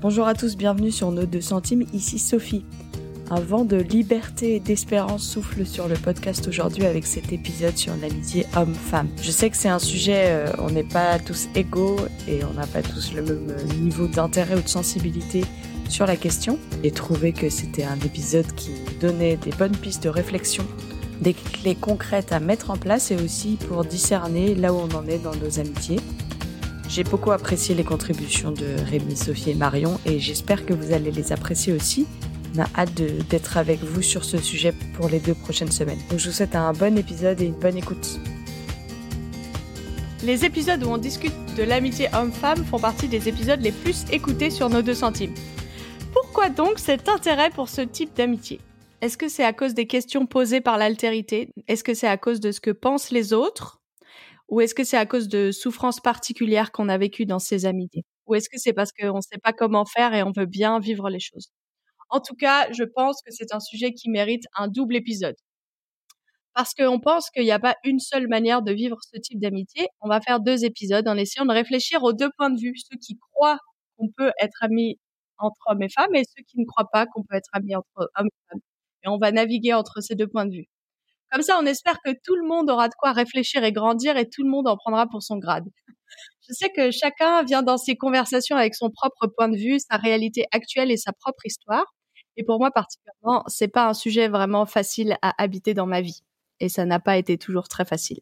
Bonjour à tous, bienvenue sur Nos Deux Centimes, ici Sophie. Un vent de liberté et d'espérance souffle sur le podcast aujourd'hui avec cet épisode sur l'amitié homme-femme. Je sais que c'est un sujet, on n'est pas tous égaux et on n'a pas tous le même niveau d'intérêt ou de sensibilité sur la question. J'ai trouvé que c'était un épisode qui donnait des bonnes pistes de réflexion, des clés concrètes à mettre en place et aussi pour discerner là où on en est dans nos amitiés. J'ai beaucoup apprécié les contributions de Rémy, Sophie et Marion et j'espère que vous allez les apprécier aussi. On a hâte d'être avec vous sur ce sujet pour les 2 prochaines semaines. Donc je vous souhaite un bon épisode et une bonne écoute. Les épisodes où on discute de l'amitié homme-femme font partie des épisodes les plus écoutés sur Nos Deux Centimes. Pourquoi donc cet intérêt pour ce type d'amitié ? Est-ce que c'est à cause des questions posées par l'altérité ? Est-ce que c'est à cause de ce que pensent les autres ? Ou est-ce que c'est à cause de souffrances particulières qu'on a vécues dans ces amitiés ? Ou est-ce que c'est parce qu'on ne sait pas comment faire et on veut bien vivre les choses ? En tout cas, je pense que c'est un sujet qui mérite un double épisode. Parce qu'on pense qu'il n'y a pas une seule manière de vivre ce type d'amitié. On va faire 2 épisodes en essayant de réfléchir aux 2 points de vue. Ceux qui croient qu'on peut être amis entre hommes et femmes et ceux qui ne croient pas qu'on peut être amis entre hommes et femmes. Et on va naviguer entre ces 2 points de vue. Comme ça, on espère que tout le monde aura de quoi réfléchir et grandir et tout le monde en prendra pour son grade. Je sais que chacun vient dans ses conversations avec son propre point de vue, sa réalité actuelle et sa propre histoire. Et pour moi particulièrement, c'est pas un sujet vraiment facile à habiter dans ma vie. Et ça n'a pas été toujours très facile.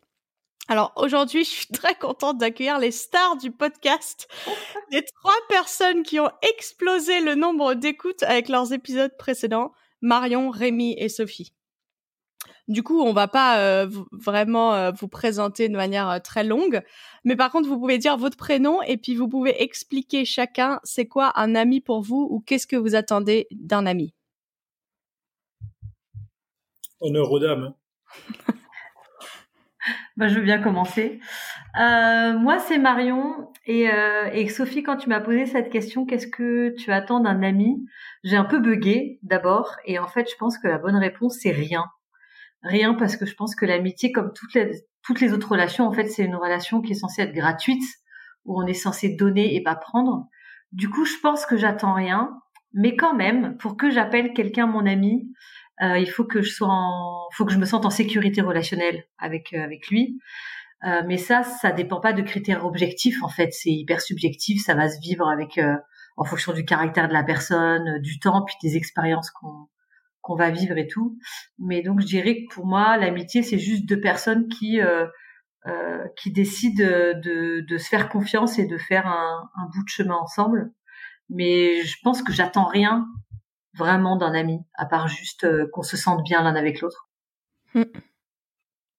Alors aujourd'hui, je suis très contente d'accueillir les stars du podcast. Les 3 personnes qui ont explosé le nombre d'écoutes avec leurs épisodes précédents, Marion, Rémy et Sophie. Du coup, on va pas vous présenter de manière très longue, mais par contre, vous pouvez dire votre prénom et puis vous pouvez expliquer chacun c'est quoi un ami pour vous ou qu'est-ce que vous attendez d'un ami. Honneur aux dames. Je veux bien commencer. Moi, c'est Marion et Sophie, quand tu m'as posé cette question, qu'est-ce que tu attends d'un ami ? J'ai un peu bugué d'abord et en fait, je pense que la bonne réponse, c'est rien. Rien, parce que je pense que l'amitié, comme toutes les autres relations, en fait, c'est une relation qui est censée être gratuite, où on est censé donner et pas prendre. Du coup, je pense que j'attends rien, mais quand même, pour que j'appelle quelqu'un mon ami, il faut que je me sente en sécurité relationnelle avec lui. Mais ça dépend pas de critères objectifs, en fait, c'est hyper subjectif, ça va se vivre en fonction du caractère de la personne, du temps, puis des expériences qu'on va vivre et tout. Mais donc, je dirais que pour moi, l'amitié, c'est juste 2 personnes qui décident de se faire confiance et de faire un bout de chemin ensemble. Mais je pense que j'attends rien vraiment d'un ami, à part juste qu'on se sente bien l'un avec l'autre.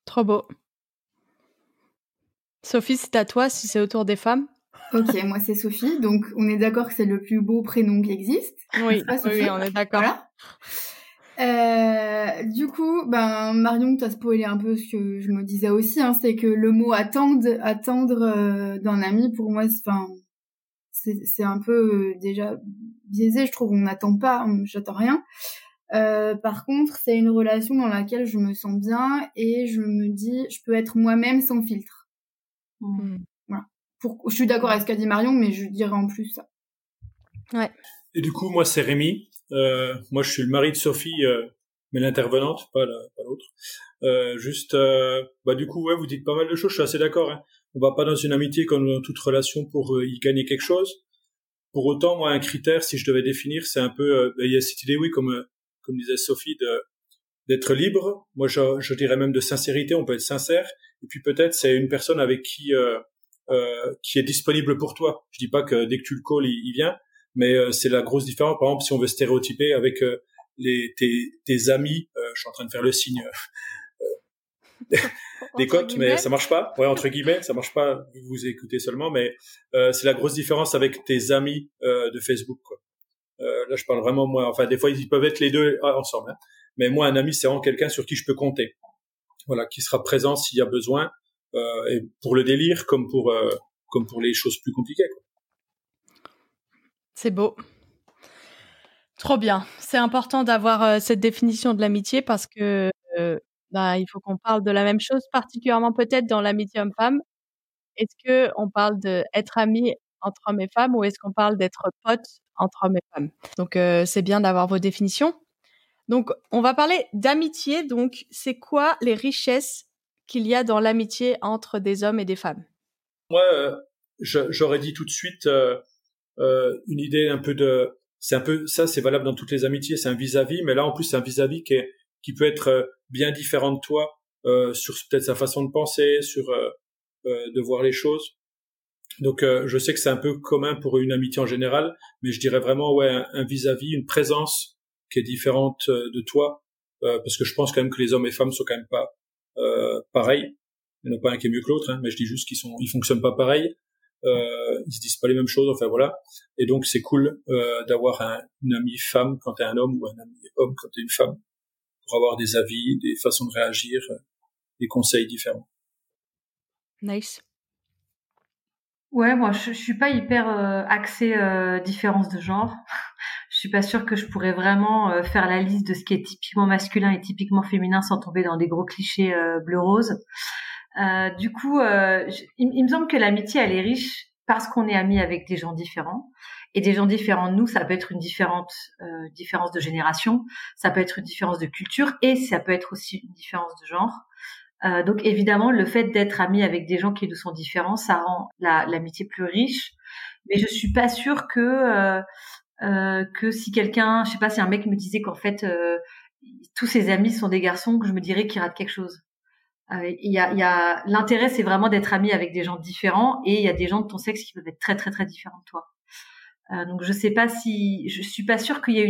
Trop beau. Sophie, c'est à toi, si c'est autour des femmes. Ok, moi c'est Sophie, donc on est d'accord que c'est le plus beau prénom qui existe. Oui, oui, on est d'accord. Voilà. Du coup, Marion, t'as spoilé un peu ce que je me disais aussi, hein, c'est que le mot attendre d'un ami, pour moi, c'est un peu déjà biaisé, je trouve. On n'attend pas, j'attends rien. Par contre, c'est une relation dans laquelle je me sens bien et je me dis, je peux être moi-même sans filtre. Voilà. Je suis d'accord avec ce qu'a dit Marion, mais je dirais en plus ça. Ouais. Et du coup, moi, c'est Rémy. Moi, je suis le mari de Sophie, mais l'intervenante, pas l'autre. Du coup, ouais, vous dites pas mal de choses, je suis assez d'accord, hein. On va pas dans une amitié comme dans toute relation pour y gagner quelque chose. Pour autant, moi, un critère, si je devais définir, c'est un peu, il y a cette idée, oui, comme disait Sophie, d'être libre. Moi, je dirais même de sincérité, on peut être sincère. Et puis peut-être, c'est une personne avec qui est disponible pour toi. Je dis pas que dès que tu le calls, il vient. Mais c'est la grosse différence. Par exemple, si on veut stéréotyper avec tes amis, je suis en train de faire le signe des côtes, mais ça marche pas. Ouais, entre guillemets, ça marche pas. Vous écoutez seulement, mais c'est la grosse différence avec tes amis de Facebook, quoi. Là, je parle vraiment moi. Enfin, des fois, ils peuvent être les 2 ensemble, hein. Mais moi, un ami, c'est vraiment quelqu'un sur qui je peux compter. Voilà, qui sera présent s'il y a besoin, et pour le délire comme pour les choses plus compliquées, quoi. C'est beau. Trop bien. C'est important d'avoir cette définition de l'amitié parce que il faut qu'on parle de la même chose, particulièrement peut-être dans l'amitié homme-femme. Est-ce qu'on parle d'être ami entre hommes et femmes, ou est-ce qu'on parle d'être potes entre hommes et femmes? Donc, c'est bien d'avoir vos définitions. Donc, on va parler d'amitié. Donc, c'est quoi les richesses qu'il y a dans l'amitié entre des hommes et des femmes? Moi, j'aurais dit tout de suite une idée un peu de... C'est un peu ça, c'est valable dans toutes les amitiés, c'est un vis-à-vis, mais là en plus c'est un vis-à-vis qui peut être bien différent de toi sur peut-être sa façon de penser, sur de voir les choses. Donc je sais que c'est un peu commun pour une amitié en général, mais je dirais vraiment ouais un vis-à-vis, une présence qui est différente de toi, parce que je pense quand même que les hommes et femmes sont quand même pas pareils. Il n'y en a pas un qui est mieux que l'autre, hein, mais je dis juste qu'ils fonctionnent pas pareil. Ils se disent pas les mêmes choses, enfin voilà. Et donc c'est cool d'avoir une amie femme quand t'es un homme ou un ami homme quand t'es une femme, pour avoir des avis, des façons de réagir, des conseils différents. Nice. Ouais, moi je suis pas hyper axée différence de genre. Je suis pas sûre que je pourrais vraiment faire la liste de ce qui est typiquement masculin et typiquement féminin sans tomber dans des gros clichés bleu rose. Du coup, il me semble que l'amitié, elle est riche parce qu'on est amis avec des gens différents. Et des gens différents de nous, ça peut être une différence de génération, ça peut être une différence de culture et ça peut être aussi une différence de genre. Donc évidemment, le fait d'être amis avec des gens qui nous sont différents, ça rend l'amitié plus riche. Mais je suis pas sûre que si quelqu'un, je sais pas, si un mec me disait qu'en fait tous ses amis sont des garçons, que je me dirais qu'il rate quelque chose. Il y a l'intérêt, c'est vraiment d'être ami avec des gens différents, et il y a des gens de ton sexe qui peuvent être très très très différents de toi. Donc je sais pas si je suis pas sûre qu'il y a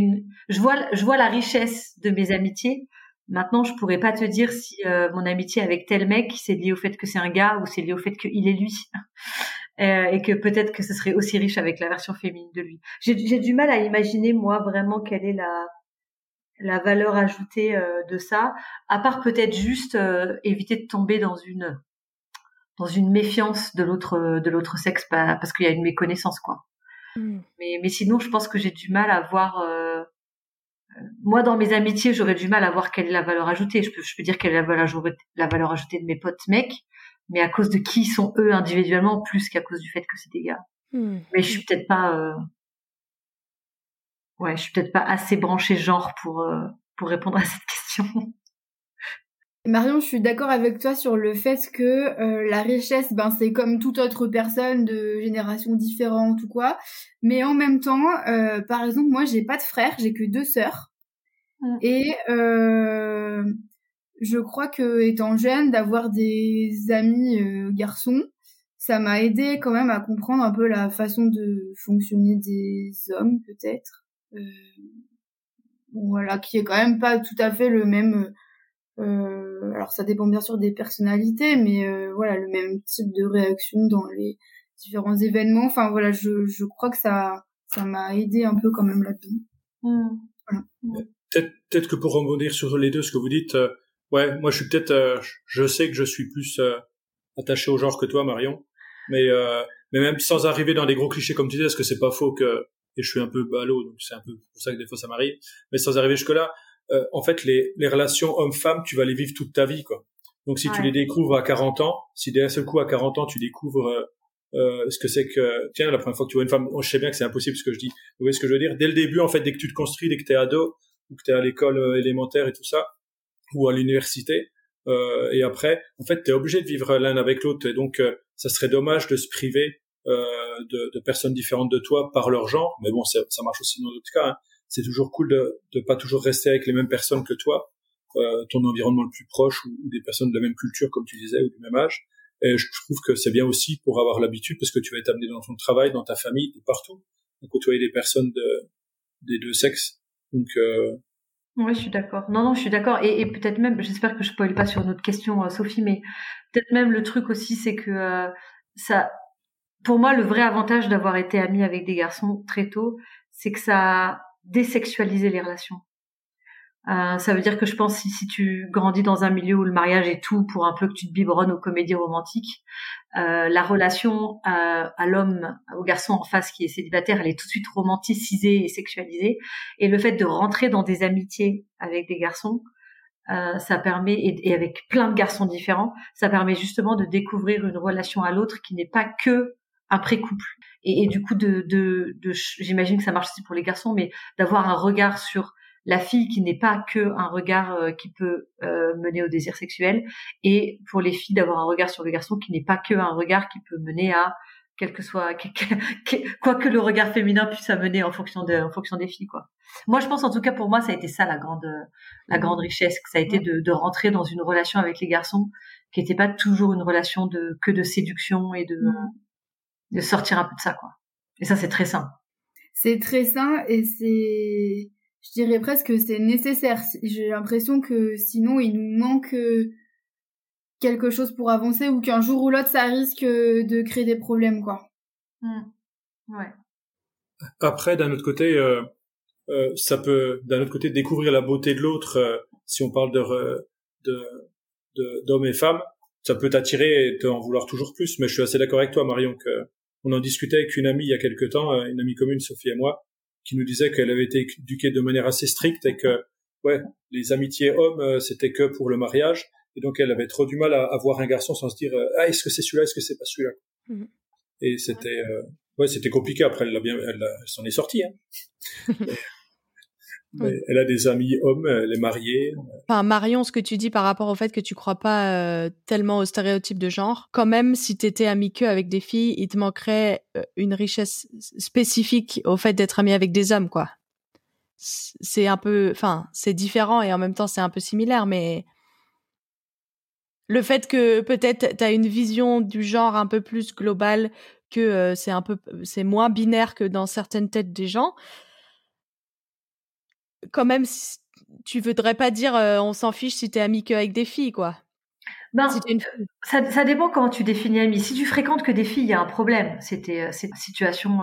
je vois la richesse de mes amitiés. Maintenant, je pourrais pas te dire si mon amitié avec tel mec c'est lié au fait que c'est un gars ou c'est lié au fait qu'il est lui, et que peut-être que ce serait aussi riche avec la version féminine de lui. J'ai du mal à imaginer moi vraiment quelle est la valeur ajoutée de ça, à part peut-être juste éviter de tomber dans une méfiance de l'autre sexe, parce qu'il y a une méconnaissance, quoi. Mm. Mais sinon, je pense que j'ai du mal à voir... moi, dans mes amitiés, j'aurais du mal à voir quelle est la valeur ajoutée. Je peux dire quelle est la valeur ajoutée de mes potes mecs, mais à cause de qui sont eux individuellement, plus qu'à cause du fait que c'est des gars. Mm. Mais je suis peut-être pas... Ouais, je suis peut-être pas assez branchée genre pour répondre à cette question. Marion, je suis d'accord avec toi sur le fait que la richesse, c'est comme toute autre personne de génération différente ou quoi. Mais en même temps, par exemple, moi, j'ai pas de frère, j'ai que 2 sœurs. Mmh. Et je crois que étant jeune, d'avoir des amis garçons, ça m'a aidée quand même à comprendre un peu la façon de fonctionner des hommes, peut-être. Voilà, qui est quand même pas tout à fait le même, alors ça dépend bien sûr des personnalités, mais voilà, le même type de réaction dans les différents événements. Enfin voilà, je crois que ça m'a aidé un peu quand même là-dedans. Voilà. Peut-être que pour rebondir sur les deux, ce que vous dites, ouais, moi je suis peut-être, je sais que je suis plus attaché au genre que toi, Marion, mais même sans arriver dans des gros clichés comme tu dis, parce que c'est pas faux que... Et je suis un peu ballot, donc c'est un peu pour ça que des fois ça m'arrive. Mais sans arriver jusque-là, en fait, les relations homme-femme, tu vas les vivre toute ta vie, quoi. Donc si ouais. Tu les découvres à 40 ans, si d'un seul coup à 40 ans, tu découvres ce que c'est que... Tiens, la première fois que tu vois une femme, je sais bien que c'est impossible ce que je dis. Vous voyez ce que je veux dire ? Dès le début, en fait, dès que tu te construis, dès que t'es ado, ou que t'es à l'école élémentaire et tout ça, ou à l'université, et après, en fait, t'es obligé de vivre l'un avec l'autre. Et donc, ça serait dommage de se priver de personnes différentes de toi par leur genre, mais bon, ça marche aussi dans d'autres cas, hein. C'est toujours cool de pas toujours rester avec les mêmes personnes que toi, ton environnement le plus proche, ou des personnes de la même culture comme tu disais, ou du même âge. Et je trouve que c'est bien aussi pour avoir l'habitude, parce que tu vas être amené dans ton travail, dans ta famille, de partout, à côtoyer des personnes des deux sexes. Donc oui, je suis d'accord. Non, je suis d'accord. Et peut-être même, j'espère que je spoil pas sur notre question, Sophie, mais peut-être même le truc aussi, c'est que ça... Pour moi, le vrai avantage d'avoir été amie avec des garçons très tôt, c'est que ça a désexualisé les relations. Ça veut dire que je pense si tu grandis dans un milieu où le mariage est tout pour un peu que tu te biberonnes aux comédies romantiques, la relation à l'homme, au garçon en face qui est célibataire, elle est tout de suite romanticisée et sexualisée. Et le fait de rentrer dans des amitiés avec des garçons, ça permet, et avec plein de garçons différents, ça permet justement de découvrir une relation à l'autre qui n'est pas que un pré-couple. et du coup de j'imagine que ça marche aussi pour les garçons, mais d'avoir un regard sur la fille qui n'est pas que un regard qui peut mener au désir sexuel, et pour les filles d'avoir un regard sur le garçon qui n'est pas que un regard qui peut mener à quel que soit quoi que le regard féminin puisse amener en fonction des filles, quoi. Moi je pense, en tout cas pour moi, ça a été ça la grande richesse, que ça a été de rentrer dans une relation avec les garçons qui n'était pas toujours une relation de séduction et de sortir un peu de ça, quoi. Et ça, c'est très sain. C'est très sain, et c'est, je dirais presque que c'est nécessaire. J'ai l'impression que sinon, il nous manque quelque chose pour avancer, ou qu'un jour ou l'autre, ça risque de créer des problèmes, quoi. Mmh. Ouais. Après, d'un autre côté, ça peut, d'un autre côté, découvrir la beauté de l'autre, si on parle d'hommes et femmes, ça peut t'attirer et t'en vouloir toujours plus. Mais je suis assez d'accord avec toi, Marion, qu'on en discutait avec une amie il y a quelque temps, une amie commune, Sophie et moi, qui nous disait qu'elle avait été éduquée de manière assez stricte, et que ouais, les amitiés hommes, c'était que pour le mariage, et donc elle avait trop du mal à voir un garçon sans se dire ah, est-ce que c'est celui-là, est-ce que c'est pas celui-là. Mm-hmm. Et c'était c'était compliqué. Après elle s'en est sortie, hein. Mais elle a des amis hommes, elle est mariée. Enfin, Marion, ce que tu dis par rapport au fait que tu crois pas tellement aux stéréotypes de genre, quand même, si t'étais amie que avec des filles, il te manquerait une richesse spécifique au fait d'être amie avec des hommes, quoi. C'est un peu, enfin, c'est différent et en même temps c'est un peu similaire, mais le fait que peut-être t'as une vision du genre un peu plus globale, que c'est moins binaire que dans certaines têtes des gens. Quand même, tu voudrais pas dire on s'en fiche si t'es amie qu'avec des filles, quoi. Ben, si ça dépend comment tu définis amie. Si tu fréquentes que des filles, il y a un problème. C'est une situation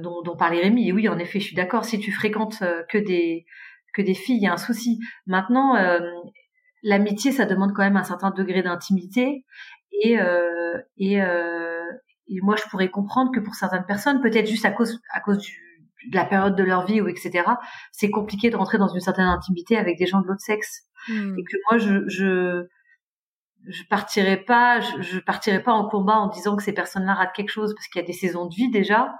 dont parlait Rémy. Et oui, en effet, je suis d'accord. Si tu fréquentes que des filles, il y a un souci. Maintenant, l'amitié, ça demande quand même un certain degré d'intimité. Et moi, je pourrais comprendre que pour certaines personnes, peut-être juste à cause de la période de leur vie, ou etc., c'est compliqué de rentrer dans une certaine intimité avec des gens de l'autre sexe. Mmh. Et que moi, je partirais pas en combat en disant que ces personnes-là ratent quelque chose, parce qu'il y a des saisons de vie déjà,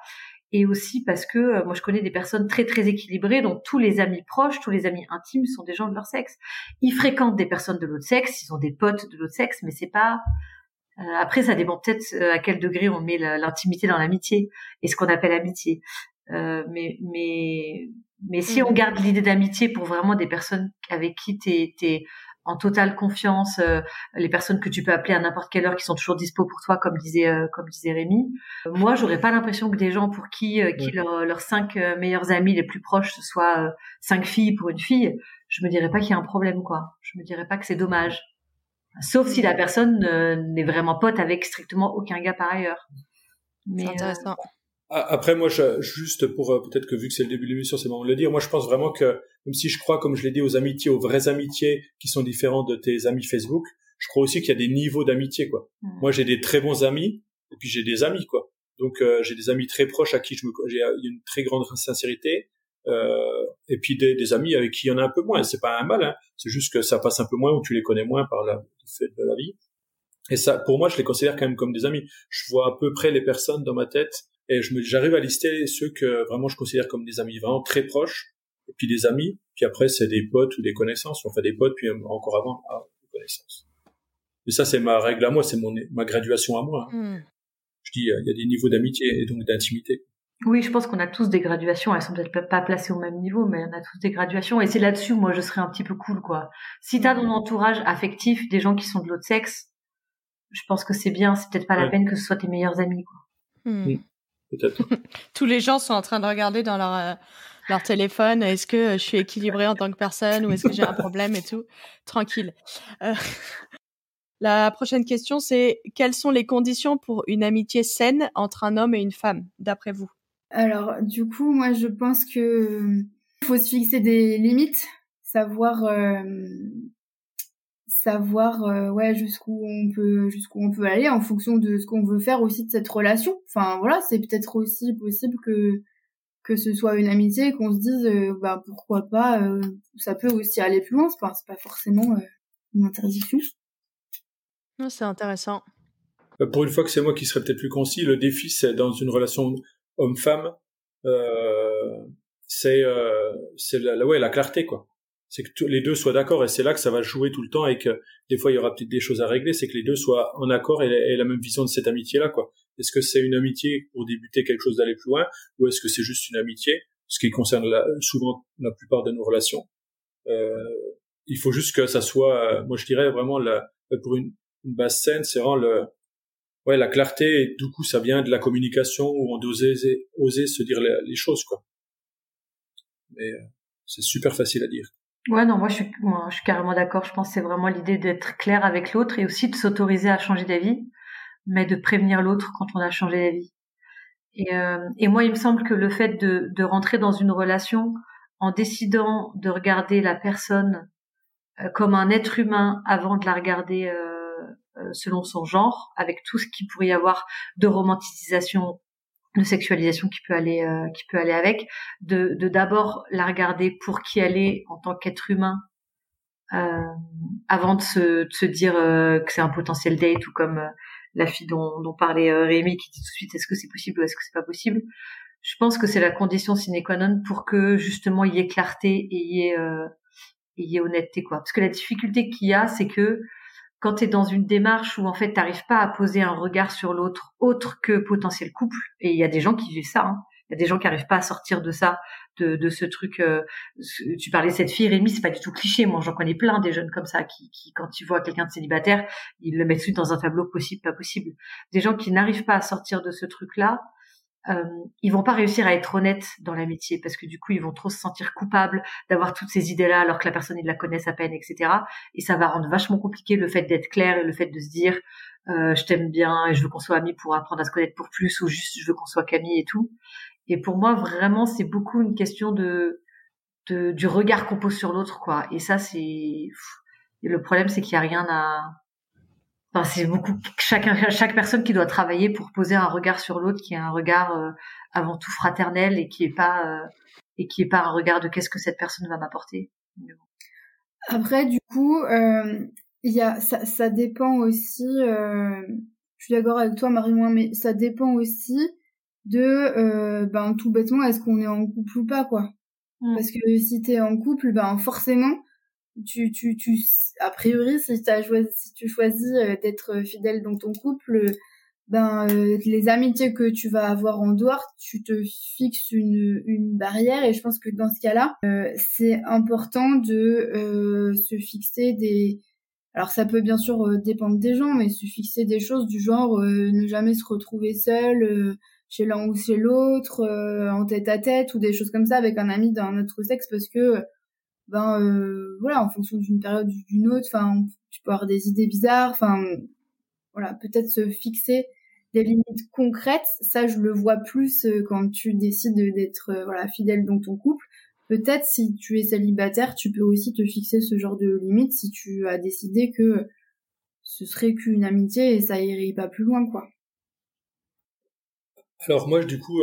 et aussi parce que moi, je connais des personnes très très équilibrées, dont tous les amis proches, tous les amis intimes sont des gens de leur sexe. Ils fréquentent des personnes de l'autre sexe, ils ont des potes de l'autre sexe, mais c'est pas... Après, ça dépend peut-être à quel degré on met l'intimité dans l'amitié, et ce qu'on appelle amitié. Mais si on garde l'idée d'amitié pour vraiment des personnes avec qui t'es en totale confiance, les personnes que tu peux appeler à n'importe quelle heure, qui sont toujours dispo pour toi, comme disait Rémy, moi j'aurais pas l'impression que des gens pour qui leurs 5 meilleurs amis les plus proches ce soit 5 filles pour une fille, je me dirais pas qu'il y a un problème, quoi. Je me dirais pas que c'est dommage, sauf si la personne n'est vraiment pote avec strictement aucun gars par ailleurs. Mais c'est intéressant. Après, moi, juste pour peut-être que, vu que c'est le début de l'émission, c'est le moment de le dire, moi je pense vraiment que, même si je crois, comme je l'ai dit, aux amitiés, aux vraies amitiés qui sont différentes de tes amis Facebook, je crois aussi qu'il y a des niveaux d'amitié, quoi. Mmh. Moi, j'ai des très bons amis, et puis j'ai des amis, quoi. Donc j'ai des amis très proches à qui j'ai une très grande sincérité, et puis des amis avec qui il y en a un peu moins. C'est pas un mal, hein, c'est juste que ça passe un peu moins, ou tu les connais moins par le fait de la vie. Et ça, pour moi, je les considère quand même comme des amis. Je vois à peu près les personnes dans ma tête, et j'arrive à lister ceux que vraiment je considère comme des amis, vraiment très proches, et puis des amis, puis après c'est des potes ou des connaissances, enfin des potes, puis encore avant, des connaissances. Et ça, c'est ma règle à moi, c'est ma graduation à moi, hein. Je dis, il y a des niveaux d'amitié et donc d'intimité. Oui, je pense qu'on a tous des graduations, elles sont peut-être pas placées au même niveau, mais on a tous des graduations, et c'est là-dessus, moi, je serais un petit peu cool, quoi. Si t'as dans ton entourage affectif des gens qui sont de l'autre sexe, je pense que c'est bien, c'est peut-être pas la peine que ce soit tes meilleurs amis, quoi. Mmh. Peut-être. Tous les gens sont en train de regarder dans leur téléphone, est-ce que je suis équilibrée en tant que personne, ou est-ce que j'ai un problème et tout. Tranquille. La prochaine question, c'est: quelles sont les conditions pour une amitié saine entre un homme et une femme, d'après vous? Alors, du coup, moi, je pense que faut se fixer des limites, savoir jusqu'où on peut aller en fonction de ce qu'on veut faire aussi de cette relation. Enfin voilà, c'est peut-être aussi possible que ce soit une amitié et qu'on se dise pourquoi pas, ça peut aussi aller plus loin. Enfin, c'est pas forcément une interdiction. Non, c'est intéressant. Pour une fois que c'est moi qui serais peut-être plus concis, le défi, c'est dans une relation homme-femme, c'est la clarté, quoi. C'est que les deux soient d'accord, et c'est là que ça va jouer tout le temps, et que des fois il y aura peut-être des choses à régler. C'est que les deux soient en accord et la même vision de cette amitié-là, quoi. Est-ce que c'est une amitié pour débuter quelque chose, d'aller plus loin, ou est-ce que c'est juste une amitié, ce qui concerne souvent la plupart de nos relations. Il faut juste que ça soit, moi je dirais vraiment pour une base saine, c'est vraiment la clarté, et du coup ça vient de la communication, où on doit oser se dire les choses, quoi. Mais c'est super facile à dire. Ouais, non, moi je suis carrément d'accord. Je pense que c'est vraiment l'idée d'être clair avec l'autre, et aussi de s'autoriser à changer d'avis, mais de prévenir l'autre quand on a changé d'avis. Et moi, il me semble que le fait de rentrer dans une relation en décidant de regarder la personne comme un être humain avant de la regarder selon son genre, avec tout ce qu'il pourrait y avoir de romantisation, de sexualisation qui peut aller avec, de d'abord la regarder pour qui elle est en tant qu'être humain, avant de se dire que c'est un potentiel date, ou comme la fille dont parlait Rémy, qui dit tout de suite est-ce que c'est possible ou est-ce que c'est pas possible. Je pense que c'est la condition sine qua non pour que justement il y ait clarté et il y ait honnêteté, quoi. Parce que la difficulté qu'il y a, c'est que quand t'es dans une démarche où en fait t'arrives pas à poser un regard sur l'autre autre que potentiel couple, et il y a des gens qui vivent ça, hein. Il y a des gens qui arrivent pas à sortir de ça, de ce truc. Tu parlais de cette fille, Rémy, c'est pas du tout cliché. Moi, j'en connais plein des jeunes comme ça qui quand ils voient quelqu'un de célibataire, ils le mettent tout dans un tableau possible, pas possible. Des gens qui n'arrivent pas à sortir de ce truc-là, ils vont pas réussir à être honnêtes dans l'amitié, parce que du coup, ils vont trop se sentir coupables d'avoir toutes ces idées-là alors que la personne, ils la connaissent à peine, etc. Et ça va rendre vachement compliqué le fait d'être clair, et le fait de se dire je t'aime bien et je veux qu'on soit amis pour apprendre à se connaître pour plus, ou juste je veux qu'on soit Camille et tout. Et pour moi, vraiment, c'est beaucoup une question du regard qu'on pose sur l'autre, quoi. Et ça, c'est le problème, c'est qu'il y a rien à. Enfin, c'est beaucoup chaque personne qui doit travailler pour poser un regard sur l'autre, qui est un regard avant tout fraternel, et qui est pas un regard de qu'est-ce que cette personne va m'apporter. Après, du coup, ça dépend aussi. Je suis d'accord avec toi, Marion, mais ça dépend aussi de tout bêtement, est-ce qu'on est en couple ou pas, quoi. Parce que si t'es en couple, forcément tu a priori, si tu choisis d'être fidèle dans ton couple, les amitiés que tu vas avoir en dehors, tu te fixes une barrière, et je pense que dans ce cas-là, c'est important de se fixer des... Alors ça peut bien sûr dépendre des gens, mais se fixer des choses du genre ne jamais se retrouver seul chez l'un ou chez l'autre, en tête à tête, ou des choses comme ça avec un ami d'un autre sexe, parce que en fonction d'une période ou d'une autre, tu peux avoir des idées bizarres, peut-être se fixer des limites concrètes. Ça, je le vois plus quand tu décides d'être fidèle dans ton couple. Peut-être si tu es célibataire, tu peux aussi te fixer ce genre de limites si tu as décidé que ce serait qu'une amitié et ça irait pas plus loin, quoi. Alors moi, du coup,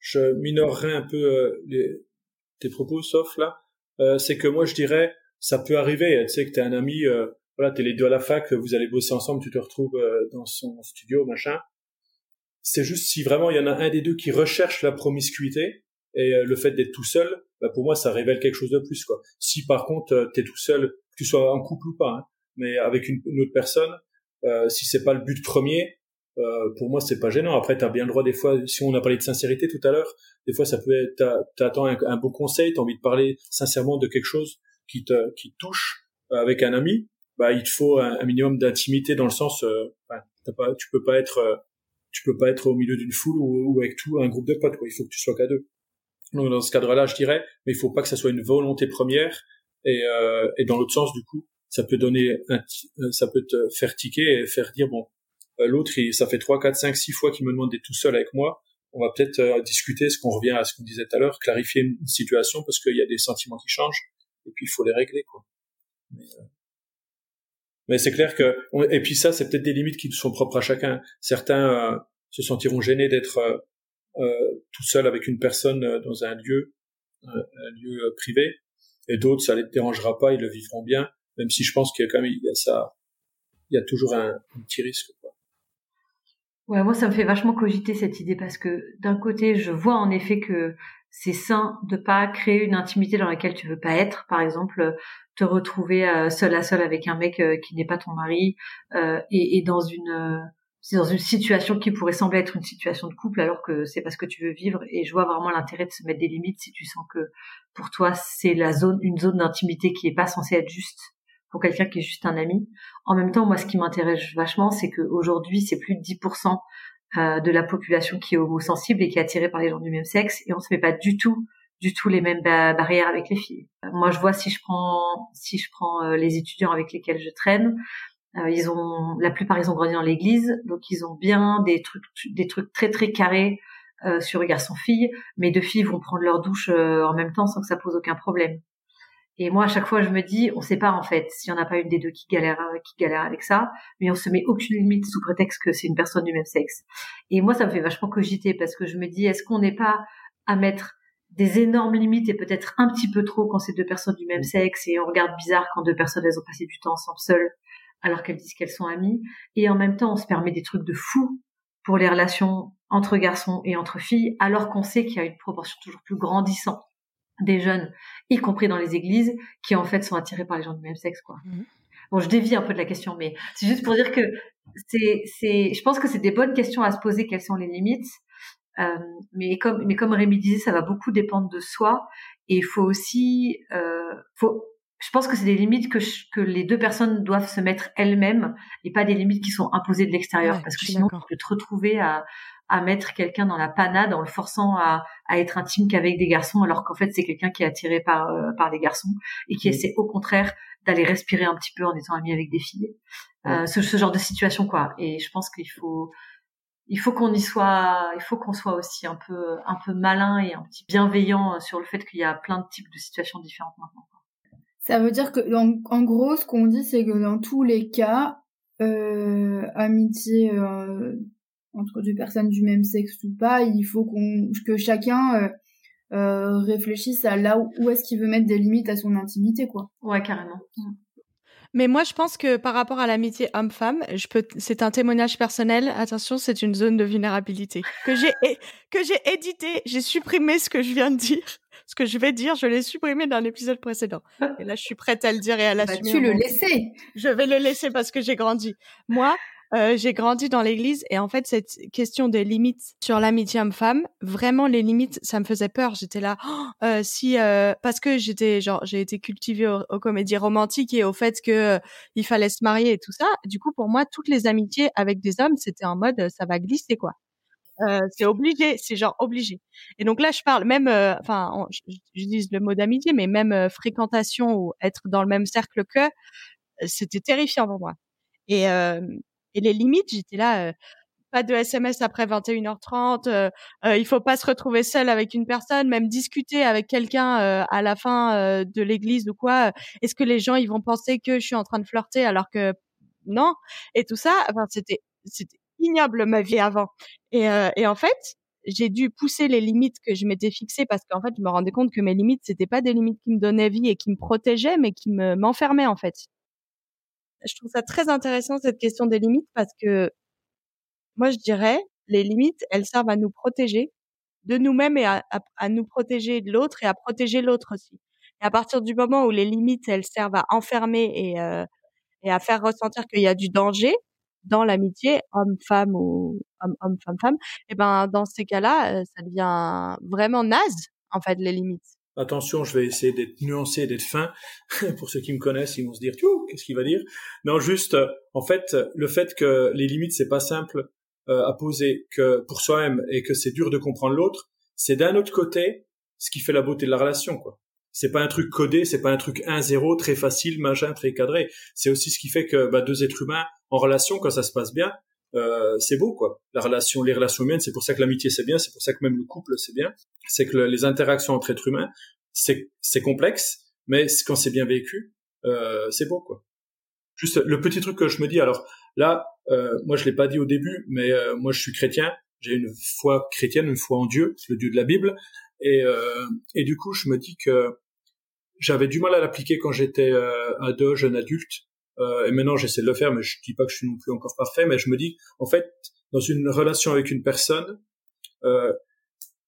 je minorerais un peu tes propos, sauf là. C'est que moi, je dirais, ça peut arriver. Tu sais que t'es un ami, t'es les deux à la fac, vous allez bosser ensemble, tu te retrouves dans son studio, machin. C'est juste si vraiment il y en a un des deux qui recherche la promiscuité, et le fait d'être tout seul, pour moi, ça révèle quelque chose de plus, quoi. Si par contre t'es tout seul, que tu sois en couple ou pas, hein, mais avec une autre personne, si c'est pas le but premier. Pour moi, c'est pas gênant. Après, t'as bien le droit, des fois, si on a parlé de sincérité tout à l'heure, des fois, ça peut être, t'attends un bon conseil, t'as envie de parler sincèrement de quelque chose qui te touche avec un ami, il te faut un minimum d'intimité, dans le sens, tu peux pas être au milieu d'une foule ou avec tout un groupe de potes, quoi. Il faut que tu sois qu'à deux. Donc, dans ce cadre-là, je dirais, mais il faut pas que ça soit une volonté première, et dans l'autre sens, du coup, ça peut te faire tiquer et faire dire, bon, l'autre, ça fait 3, 4, 5, 6 fois qu'il me demande d'être tout seul avec moi. On va peut-être discuter, ce qu'on revient à ce qu'on disait tout à l'heure, clarifier une situation, parce qu'il y a des sentiments qui changent, et puis il faut les régler, quoi. Mais c'est clair que... Et puis ça, c'est peut-être des limites qui sont propres à chacun. Certains se sentiront gênés d'être tout seul avec une personne dans un lieu privé, et d'autres, ça les dérangera pas, ils le vivront bien, même si je pense qu'il y a quand même, il y a toujours un petit risque, quoi. Ouais, moi, ça me fait vachement cogiter cette idée parce que d'un côté, je vois en effet que c'est sain de pas créer une intimité dans laquelle tu veux pas être. Par exemple, te retrouver seule à seule avec un mec qui n'est pas ton mari et dans une situation qui pourrait sembler être une situation de couple alors que c'est pas ce que tu veux vivre. Et je vois vraiment l'intérêt de se mettre des limites si tu sens que pour toi, c'est une zone d'intimité qui est pas censée être juste pour quelqu'un qui est juste un ami. En même temps, moi, ce qui m'intéresse vachement, c'est qu'aujourd'hui, c'est plus de 10% de la population qui est homosensible et qui est attirée par les gens du même sexe, et on se met pas du tout les mêmes barrières avec les filles. Moi, je vois si je prends les étudiants avec lesquels je traîne, la plupart ont grandi dans l'église, donc ils ont bien des trucs très très carrés sur garçon-fille. Mes deux filles vont prendre leur douche en même temps sans que ça pose aucun problème. Et moi, à chaque fois, je me dis, on sait pas, en fait, s'il y en a pas une des deux qui galère avec ça, mais on se met aucune limite sous prétexte que c'est une personne du même sexe. Et moi, ça me fait vachement cogiter parce que je me dis, est-ce qu'on n'est pas à mettre des énormes limites et peut-être un petit peu trop quand c'est deux personnes du même sexe et on regarde bizarre quand deux personnes, elles ont passé du temps ensemble seules alors qu'elles disent qu'elles sont amies. Et en même temps, on se permet des trucs de fous pour les relations entre garçons et entre filles alors qu'on sait qu'il y a une proportion toujours plus grandissante des jeunes, y compris dans les églises, qui en fait sont attirés par les gens du même sexe, quoi. Mmh. Bon, je dévie un peu de la question, mais c'est juste pour dire que je pense que c'est des bonnes questions à se poser, quelles sont les limites. Mais comme Rémy disait, ça va beaucoup dépendre de soi, et il faut aussi, je pense que c'est des limites que les deux personnes doivent se mettre elles-mêmes, et pas des limites qui sont imposées de l'extérieur, ouais, parce que sinon, tu peux te retrouver à mettre quelqu'un dans la panade en le forçant à être intime qu'avec des garçons, alors qu'en fait c'est quelqu'un qui est attiré par les garçons et qui essaie au contraire d'aller respirer un petit peu en étant ami avec des filles. Ce genre de situation, quoi. Et je pense qu'il faut qu'on soit aussi un peu malin et un petit bienveillant sur le fait qu'il y a plein de types de situations différentes maintenant, quoi. Ça veut dire que en gros, ce qu'on dit, c'est que dans tous les cas, amitié entre deux personnes du même sexe ou pas, il faut que chacun réfléchisse à là où est-ce qu'il veut mettre des limites à son intimité, quoi. Ouais, carrément. Mais moi, je pense que par rapport à l'amitié homme-femme, c'est un témoignage personnel. Attention, c'est une zone de vulnérabilité que j'ai édité. J'ai supprimé ce que je viens de dire. Ce que je vais dire, je l'ai supprimé dans l'épisode précédent. Et là, je suis prête à le dire et à l'assumer. Tu le laisser. Je vais le laisser parce que j'ai grandi. Moi, j'ai grandi dans l'église et en fait, cette question des limites sur l'amitié homme-femme, vraiment les limites, ça me faisait peur. J'étais là, parce que j'ai été cultivée aux comédies romantiques et au fait que il fallait se marier et tout ça. Du coup, pour moi, toutes les amitiés avec des hommes, c'était en mode, ça va glisser, quoi. C'est obligé, c'est genre obligé. Et donc là, je parle même, j'utilise le mot d'amitié, mais même fréquentation ou être dans le même cercle que, c'était terrifiant pour moi. Et les limites, j'étais là, pas de SMS après 21h30, il faut pas se retrouver seul avec une personne, même discuter avec quelqu'un à la fin de l'église ou quoi. Est-ce que les gens, ils vont penser que je suis en train de flirter alors que non? Et tout ça, c'était ignoble ma vie avant. Et en fait, j'ai dû pousser les limites que je m'étais fixées parce qu'en fait, je me rendais compte que mes limites, c'était pas des limites qui me donnaient vie et qui me protégeaient, mais qui m'enfermaient, en fait. Je trouve ça très intéressant, cette question des limites, parce que moi, je dirais, les limites, elles servent à nous protéger de nous-mêmes et à nous protéger de l'autre et à protéger l'autre aussi. Et à partir du moment où les limites, elles servent à enfermer et à faire ressentir qu'il y a du danger dans l'amitié, homme-femme ou homme-homme, femme-femme, et ben, dans ces cas-là, ça devient vraiment naze, en fait, les limites. Attention, je vais essayer d'être nuancé, d'être fin. Pour ceux qui me connaissent, ils vont se dire, qu'est-ce qu'il va dire? Non, juste, en fait, le fait que les limites, c'est pas simple à poser que pour soi-même et que c'est dur de comprendre l'autre, c'est d'un autre côté ce qui fait la beauté de la relation, quoi. C'est pas un truc codé, c'est pas un truc 1-0, très facile, machin, très cadré. C'est aussi ce qui fait que deux êtres humains en relation, quand ça se passe bien, c'est beau, quoi. Les relations humaines, c'est pour ça que l'amitié, c'est bien, c'est pour ça que même le couple, c'est bien. C'est que les interactions entre êtres humains, c'est complexe, mais quand c'est bien vécu, c'est beau, quoi. Juste le petit truc que je me dis, alors là, moi je l'ai pas dit au début, mais moi je suis chrétien, j'ai une foi chrétienne, une foi en Dieu, le Dieu de la Bible, et du coup je me dis que j'avais du mal à l'appliquer quand j'étais ado, jeune adulte, Et maintenant, j'essaie de le faire, mais je dis pas que je suis non plus encore parfait, mais je me dis, en fait, dans une relation avec une personne,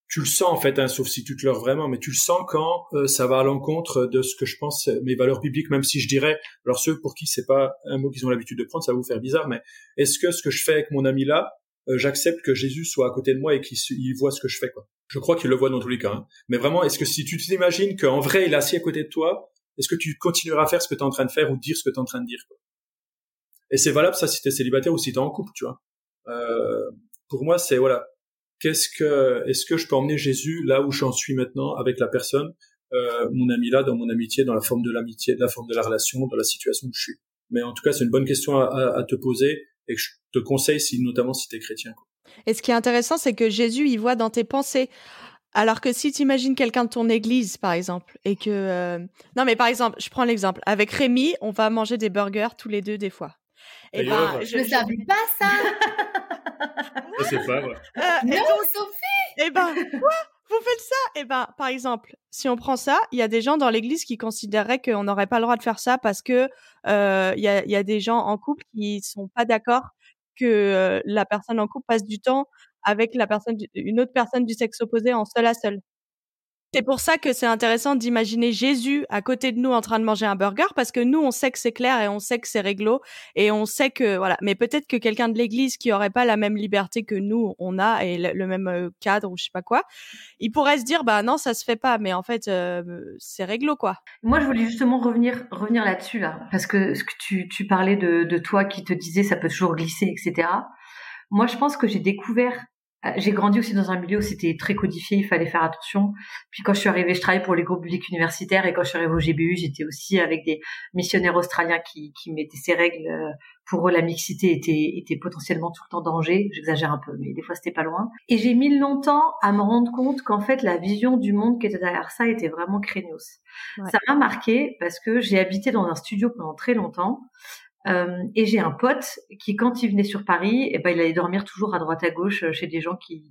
tu le sens, en fait, hein, sauf si tu te leurres vraiment, mais tu le sens quand ça va à l'encontre de ce que je pense, mes valeurs bibliques, même si je dirais, alors ceux pour qui c'est pas un mot qu'ils ont l'habitude de prendre, ça va vous faire bizarre, mais est-ce que ce que je fais avec mon ami là, j'accepte que Jésus soit à côté de moi et qu'il voit ce que je fais, quoi. Je crois qu'il le voit dans tous les cas, hein. Mais vraiment, est-ce que si tu t'imagines qu'en vrai, il est assis à côté de toi, est-ce que tu continueras à faire ce que t'es en train de faire ou dire ce que t'es en train de dire, quoi. Et c'est valable, ça, si t'es célibataire ou si t'es en couple, tu vois. Pour moi, c'est, voilà. Est-ce que je peux emmener Jésus là où j'en suis maintenant avec la personne, mon ami là, dans mon amitié, dans la forme de l'amitié, dans la forme de la relation, dans la situation où je suis. Mais en tout cas, c'est une bonne question à te poser et que je te conseille, notamment si t'es chrétien, quoi. Et ce qui est intéressant, c'est que Jésus, il voit dans tes pensées. Alors que si tu imagines quelqu'un de ton église, par exemple, et que... Non, mais par exemple, je prends l'exemple. Avec Rémy, on va manger des burgers tous les deux des fois. Et ben, je ne savais pas ça. C'est pas vrai. Non, Sophie. Eh ben, quoi ? Vous faites ça ? Eh ben, par exemple, si on prend ça, il y a des gens dans l'église qui considéreraient qu'on n'aurait pas le droit de faire ça parce que il y a des gens en couple qui sont pas d'accord que la personne en couple passe du temps avec une autre personne du sexe opposé en seul à seul. C'est pour ça que c'est intéressant d'imaginer Jésus à côté de nous en train de manger un burger, parce que nous, on sait que c'est clair et on sait que c'est réglo et on sait que, voilà. Mais peut-être que quelqu'un de l'église qui aurait pas la même liberté que nous, on a, et le même cadre ou je sais pas quoi, il pourrait se dire, bah non, ça se fait pas, mais en fait, c'est réglo, quoi. Moi, je voulais justement revenir là-dessus, là, parce que ce que tu parlais de toi qui te disais, ça peut toujours glisser, etc. Moi, je pense que j'ai grandi aussi dans un milieu où c'était très codifié, il fallait faire attention. Puis quand je suis arrivée, je travaillais pour les groupes publics universitaires, et quand je suis arrivée au GBU, j'étais aussi avec des missionnaires australiens qui mettaient ces règles. Pour eux, la mixité était potentiellement tout le temps en danger. J'exagère un peu, mais des fois, c'était pas loin. Et j'ai mis longtemps à me rendre compte qu'en fait, la vision du monde qui était derrière ça était vraiment craignos. Ouais. Ça m'a marquée parce que j'ai habité dans un studio pendant très longtemps. Et j'ai un pote qui, quand il venait sur Paris, eh ben, il allait dormir toujours à droite à gauche chez des gens qui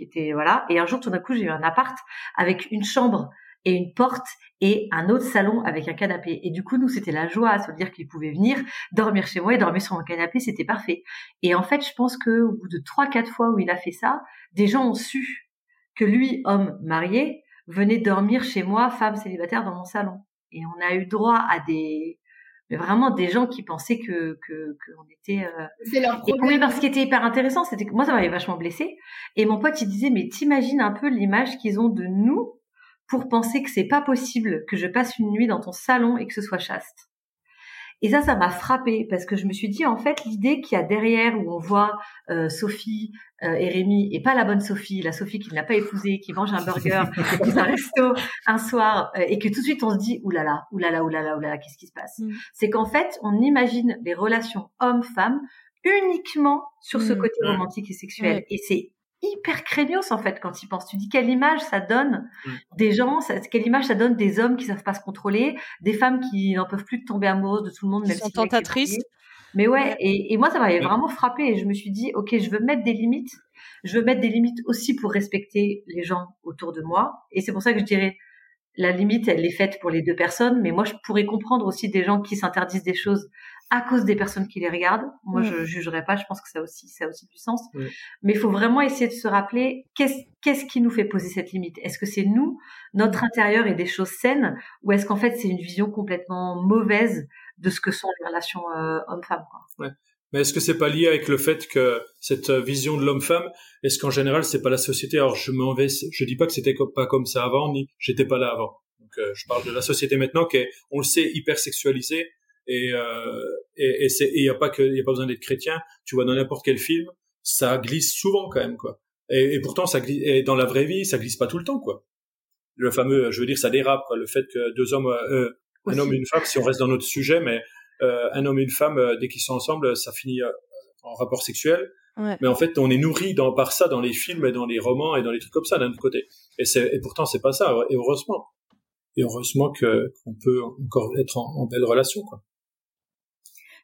étaient, voilà. Et un jour, tout d'un coup, j'ai eu un appart avec une chambre et une porte et un autre salon avec un canapé. Et du coup, nous, c'était la joie, ça veut dire qu'il pouvait venir dormir chez moi et dormir sur mon canapé, c'était parfait. Et en fait, je pense que au bout de 3-4 fois où il a fait ça, des gens ont su que lui, homme marié, venait dormir chez moi, femme célibataire, dans mon salon. Et on a eu droit à mais vraiment des gens qui pensaient qu'on était c'est leur problème. Et parce que ce qui était hyper intéressant, c'était que moi, ça m'avait vachement blessée, et mon pote, il disait, mais t'imagines un peu l'image qu'ils ont de nous pour penser que c'est pas possible que je passe une nuit dans ton salon et que ce soit chaste. Et ça m'a frappée, parce que je me suis dit, en fait, l'idée qu'il y a derrière, où on voit Sophie et Rémy, et pas la bonne Sophie, la Sophie qui ne l'a pas épousée, qui mange un burger dans un resto un soir, et que tout de suite on se dit, oulala, qu'est-ce qui se passe ? C'est qu'en fait, on imagine les relations homme-femme uniquement sur ce côté romantique et sexuel. Et c'est hyper craignos, en fait, quand ils pensent. Tu dis, quelle image ça donne des gens, quelle image ça donne des hommes qui savent pas se contrôler, des femmes qui n'en peuvent plus de tomber amoureuses de tout le monde, même si sont tentatrices. Mais ouais, et moi, ça m'avait vraiment frappée, et je me suis dit, ok, je veux mettre des limites. Je veux mettre des limites aussi pour respecter les gens autour de moi. Et c'est pour ça que je dirais, la limite, elle est faite pour les deux personnes, mais moi, je pourrais comprendre aussi des gens qui s'interdisent des choses à cause des personnes qui les regardent. Moi, je jugerais pas. Je pense que ça a aussi du sens. Mmh. Mais il faut vraiment essayer de se rappeler qu'est-ce qui nous fait poser cette limite. Est-ce que c'est nous, notre intérieur et des choses saines, ou est-ce qu'en fait c'est une vision complètement mauvaise de ce que sont les relations homme-femme, quoi. Ouais. Mais est-ce que c'est pas lié avec le fait que cette vision de l'homme-femme, est-ce qu'en général c'est pas la société? Alors je dis pas que c'était pas comme ça avant, ni j'étais pas là avant. Donc je parle de la société maintenant qui est, on le sait, hyper sexualisée. Et y a pas besoin d'être chrétien. Tu vois, dans n'importe quel film, ça glisse souvent quand même, quoi. Et pourtant, ça glisse, et dans la vraie vie, ça glisse pas tout le temps, quoi. Le fameux, je veux dire, ça dérape, quoi. Le fait que deux hommes, un homme et une femme, si on reste dans notre sujet, mais, un homme et une femme, dès qu'ils sont ensemble, ça finit en rapport sexuel. Ouais. Mais en fait, on est nourri par ça dans les films et dans les romans et dans les trucs comme ça d'un autre côté. Et pourtant, c'est pas ça. Et heureusement. Et heureusement qu'on peut encore être en belle relation, quoi.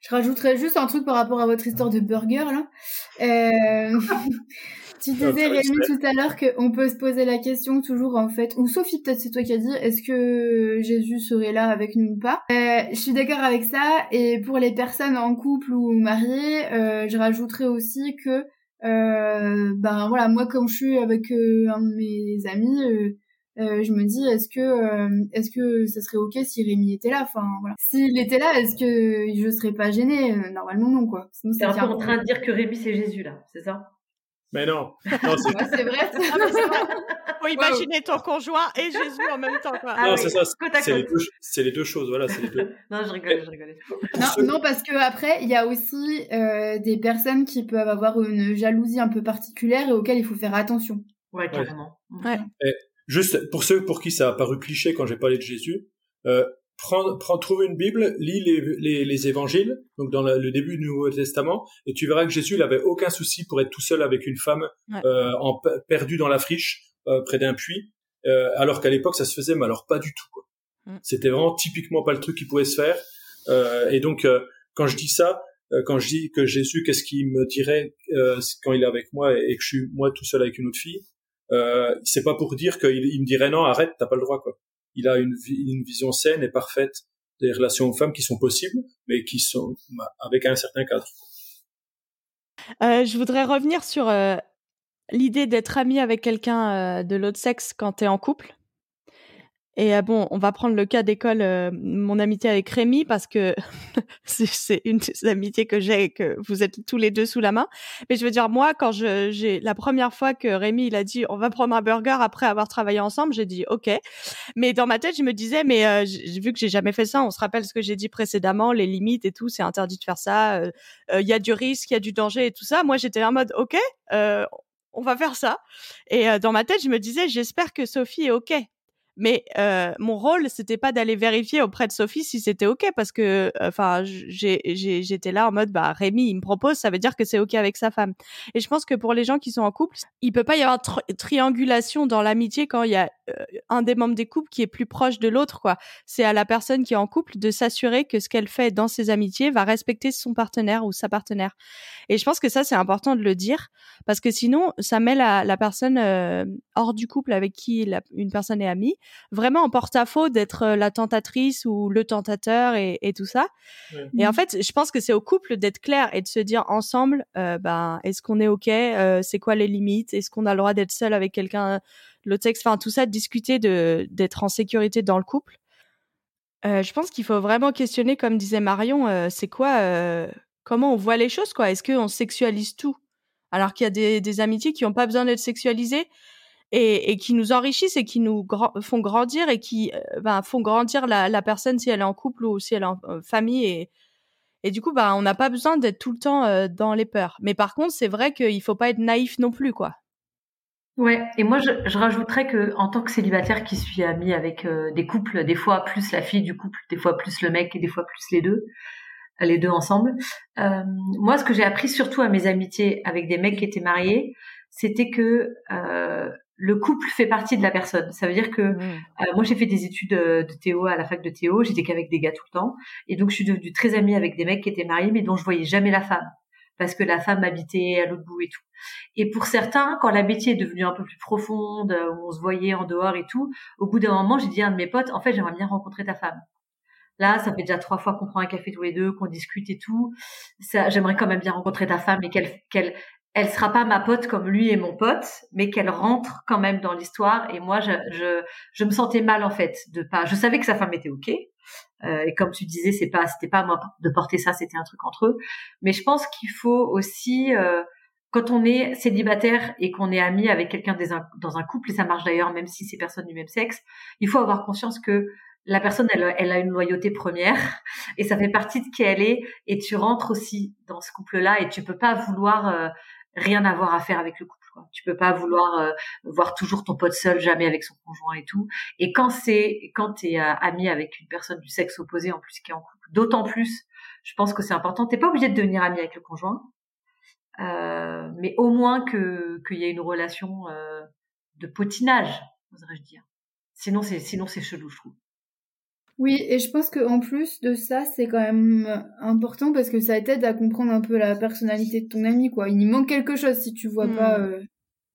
Je rajouterais juste un truc par rapport à votre histoire de burger, là. Tu disais, Rémy, tout à l'heure qu'on peut se poser la question toujours, en fait, ou Sophie, peut-être c'est toi qui as dit, est-ce que Jésus serait là avec nous ou pas? Je suis d'accord avec ça, et pour les personnes en couple ou mariées, je rajouterais aussi que, ben voilà, moi, comme je suis avec un de mes amis... je me dis, est-ce que ça serait ok si Rémy était là, enfin voilà. S'il était là, est-ce que je serais pas gênée? Normalement non, quoi. Sinon, c'est un peu en train de dire que Rémy c'est Jésus là, c'est ça? Mais non c'est... Ouais, c'est vrai. C'est... Ah, mais c'est vrai. Faut imaginer ton conjoint et Jésus en même temps, quoi. Ah, non, oui. C'est ça. C'est les deux choses, voilà. C'est les deux. Non, je rigolais. Non, parce que après, il y a aussi des personnes qui peuvent avoir une jalousie un peu particulière et auxquelles il faut faire attention. Ouais, carrément. Ouais. Et... Juste, pour ceux pour qui ça a paru cliché quand j'ai parlé de Jésus, trouve une Bible, lis les évangiles, donc dans le début du Nouveau Testament, et tu verras que Jésus, il avait aucun souci pour être tout seul avec une femme, perdue dans la friche, près d'un puits, alors qu'à l'époque, ça se faisait, mais alors pas du tout, quoi. C'était vraiment typiquement pas le truc qui pouvait se faire, et donc, quand je dis ça, quand je dis que Jésus, qu'est-ce qu'il me dirait, quand il est avec moi et que je suis, moi, tout seul avec une autre fille, c'est pas pour dire qu'il me dirait non, arrête, t'as pas le droit, quoi. Il a une vision saine et parfaite des relations aux femmes qui sont possibles, mais qui sont avec un certain cadre. Je voudrais revenir sur l'idée d'être ami avec quelqu'un de l'autre sexe quand t'es en couple. Et bon, on va prendre le cas d'école, mon amitié avec Rémy, parce que c'est une des amitiés que j'ai et que vous êtes tous les deux sous la main. Mais je veux dire, moi, quand j'ai la première fois que Rémy, il a dit « on va prendre un burger après avoir travaillé ensemble », j'ai dit « ok ». Mais dans ma tête, je me disais « mais vu que j'ai jamais fait ça, on se rappelle ce que j'ai dit précédemment, les limites et tout, c'est interdit de faire ça, il y a du risque, il y a du danger et tout ça ». Moi, j'étais en mode « ok, on va faire ça ». Et dans ma tête, je me disais « j'espère que Sophie est ok ». Mais mon rôle, c'était pas d'aller vérifier auprès de Sophie si c'était ok, parce que, enfin, j'étais là en mode, bah Rémy, il me propose, ça veut dire que c'est ok avec sa femme. Et je pense que pour les gens qui sont en couple, il peut pas y avoir triangulation dans l'amitié quand il y a un des membres des couples qui est plus proche de l'autre, quoi. C'est à la personne qui est en couple de s'assurer que ce qu'elle fait dans ses amitiés va respecter son partenaire ou sa partenaire. Et je pense que ça, c'est important de le dire, parce que sinon, ça met la personne hors du couple avec qui une personne est amie, vraiment en porte-à-faux d'être la tentatrice ou le tentateur et tout ça. Ouais. Et en fait, je pense que c'est au couple d'être clair et de se dire ensemble, est-ce qu'on est ok, c'est quoi les limites, est-ce qu'on a le droit d'être seul avec quelqu'un, l'autre sexe, enfin tout ça, discuter d'être en sécurité dans le couple. Je pense qu'il faut vraiment questionner, comme disait Marion, c'est quoi, comment on voit les choses, quoi. Est-ce qu'on sexualise tout, alors qu'il y a des amitiés qui n'ont pas besoin d'être sexualisées, et qui nous enrichissent et qui nous font grandir et qui font grandir la personne si elle est en couple ou si elle est en famille. Et du coup, on n'a pas besoin d'être tout le temps dans les peurs. Mais par contre, c'est vrai qu'il ne faut pas être naïf non plus, quoi. Ouais, et moi, je rajouterais qu'en tant que célibataire qui suis amie avec des couples, des fois plus la fille du couple, des fois plus le mec et des fois plus les deux ensemble, moi, ce que j'ai appris surtout à mes amitiés avec des mecs qui étaient mariés, c'était que... le couple fait partie de la personne. Ça veut dire que moi, j'ai fait des études de Théo à la fac de Théo. J'étais qu'avec des gars tout le temps. Et donc, je suis devenue très amie avec des mecs qui étaient mariés, mais dont je voyais jamais la femme. Parce que la femme habitait à l'autre bout et tout. Et pour certains, quand l'amitié est devenue un peu plus profonde, où on se voyait en dehors et tout, au bout d'un moment, j'ai dit à un de mes potes, en fait, j'aimerais bien rencontrer ta femme. Là, ça fait déjà 3 fois qu'on prend un café tous les deux, qu'on discute et tout. Ça, j'aimerais quand même bien rencontrer ta femme et elle sera pas ma pote comme lui est mon pote, mais qu'elle rentre quand même dans l'histoire. Et moi, je me sentais mal, en fait, de pas, je savais que sa femme était ok. Et comme tu disais, c'était pas à moi de porter ça, c'était un truc entre eux. Mais je pense qu'il faut aussi, quand on est célibataire et qu'on est ami avec quelqu'un dans un couple, et ça marche d'ailleurs même si c'est personne du même sexe, il faut avoir conscience que la personne, elle a une loyauté première et ça fait partie de qui elle est. Et tu rentres aussi dans ce couple-là et tu peux pas vouloir, rien à voir à faire avec le couple, quoi. Tu peux pas vouloir voir toujours ton pote seul, jamais avec son conjoint et tout. Et quand t'es ami avec une personne du sexe opposé, en plus, qui est en couple, d'autant plus, je pense que c'est important. T'es pas obligé de devenir ami avec le conjoint, mais au moins qu'il y ait une relation de potinage, oserais-je dire. Sinon c'est chelou, je trouve. Oui, et je pense qu'en plus de ça, c'est quand même important parce que ça t'aide à comprendre un peu la personnalité de ton ami, quoi. Il manque quelque chose si tu vois pas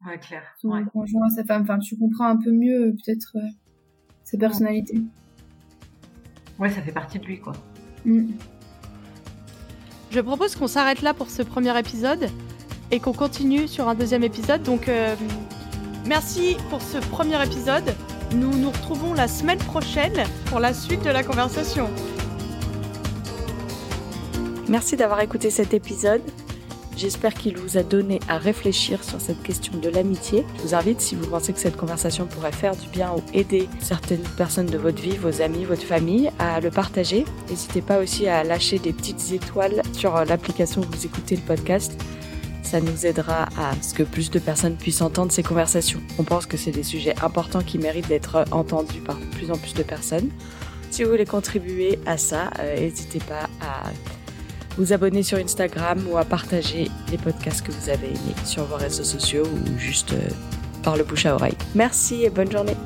Ouais, clair. Son conjoint, sa femme, enfin, tu comprends un peu mieux peut-être sa personnalité. Ouais, ça fait partie de lui, quoi. Mm. Je propose qu'on s'arrête là pour ce premier épisode et qu'on continue sur un deuxième épisode. Donc, merci pour ce premier épisode. Nous nous retrouvons la semaine prochaine pour la suite de la conversation. Merci d'avoir écouté cet épisode. J'espère qu'il vous a donné à réfléchir sur cette question de l'amitié. Je vous invite, si vous pensez que cette conversation pourrait faire du bien ou aider certaines personnes de votre vie, vos amis, votre famille, à le partager. N'hésitez pas aussi à lâcher des petites étoiles sur l'application où vous écoutez le podcast. Ça nous aidera à ce que plus de personnes puissent entendre ces conversations. On pense que c'est des sujets importants qui méritent d'être entendus par de plus en plus de personnes. Si vous voulez contribuer à ça, n'hésitez pas à vous abonner sur Instagram ou à partager les podcasts que vous avez aimés sur vos réseaux sociaux ou juste par le bouche à oreille. Merci et bonne journée.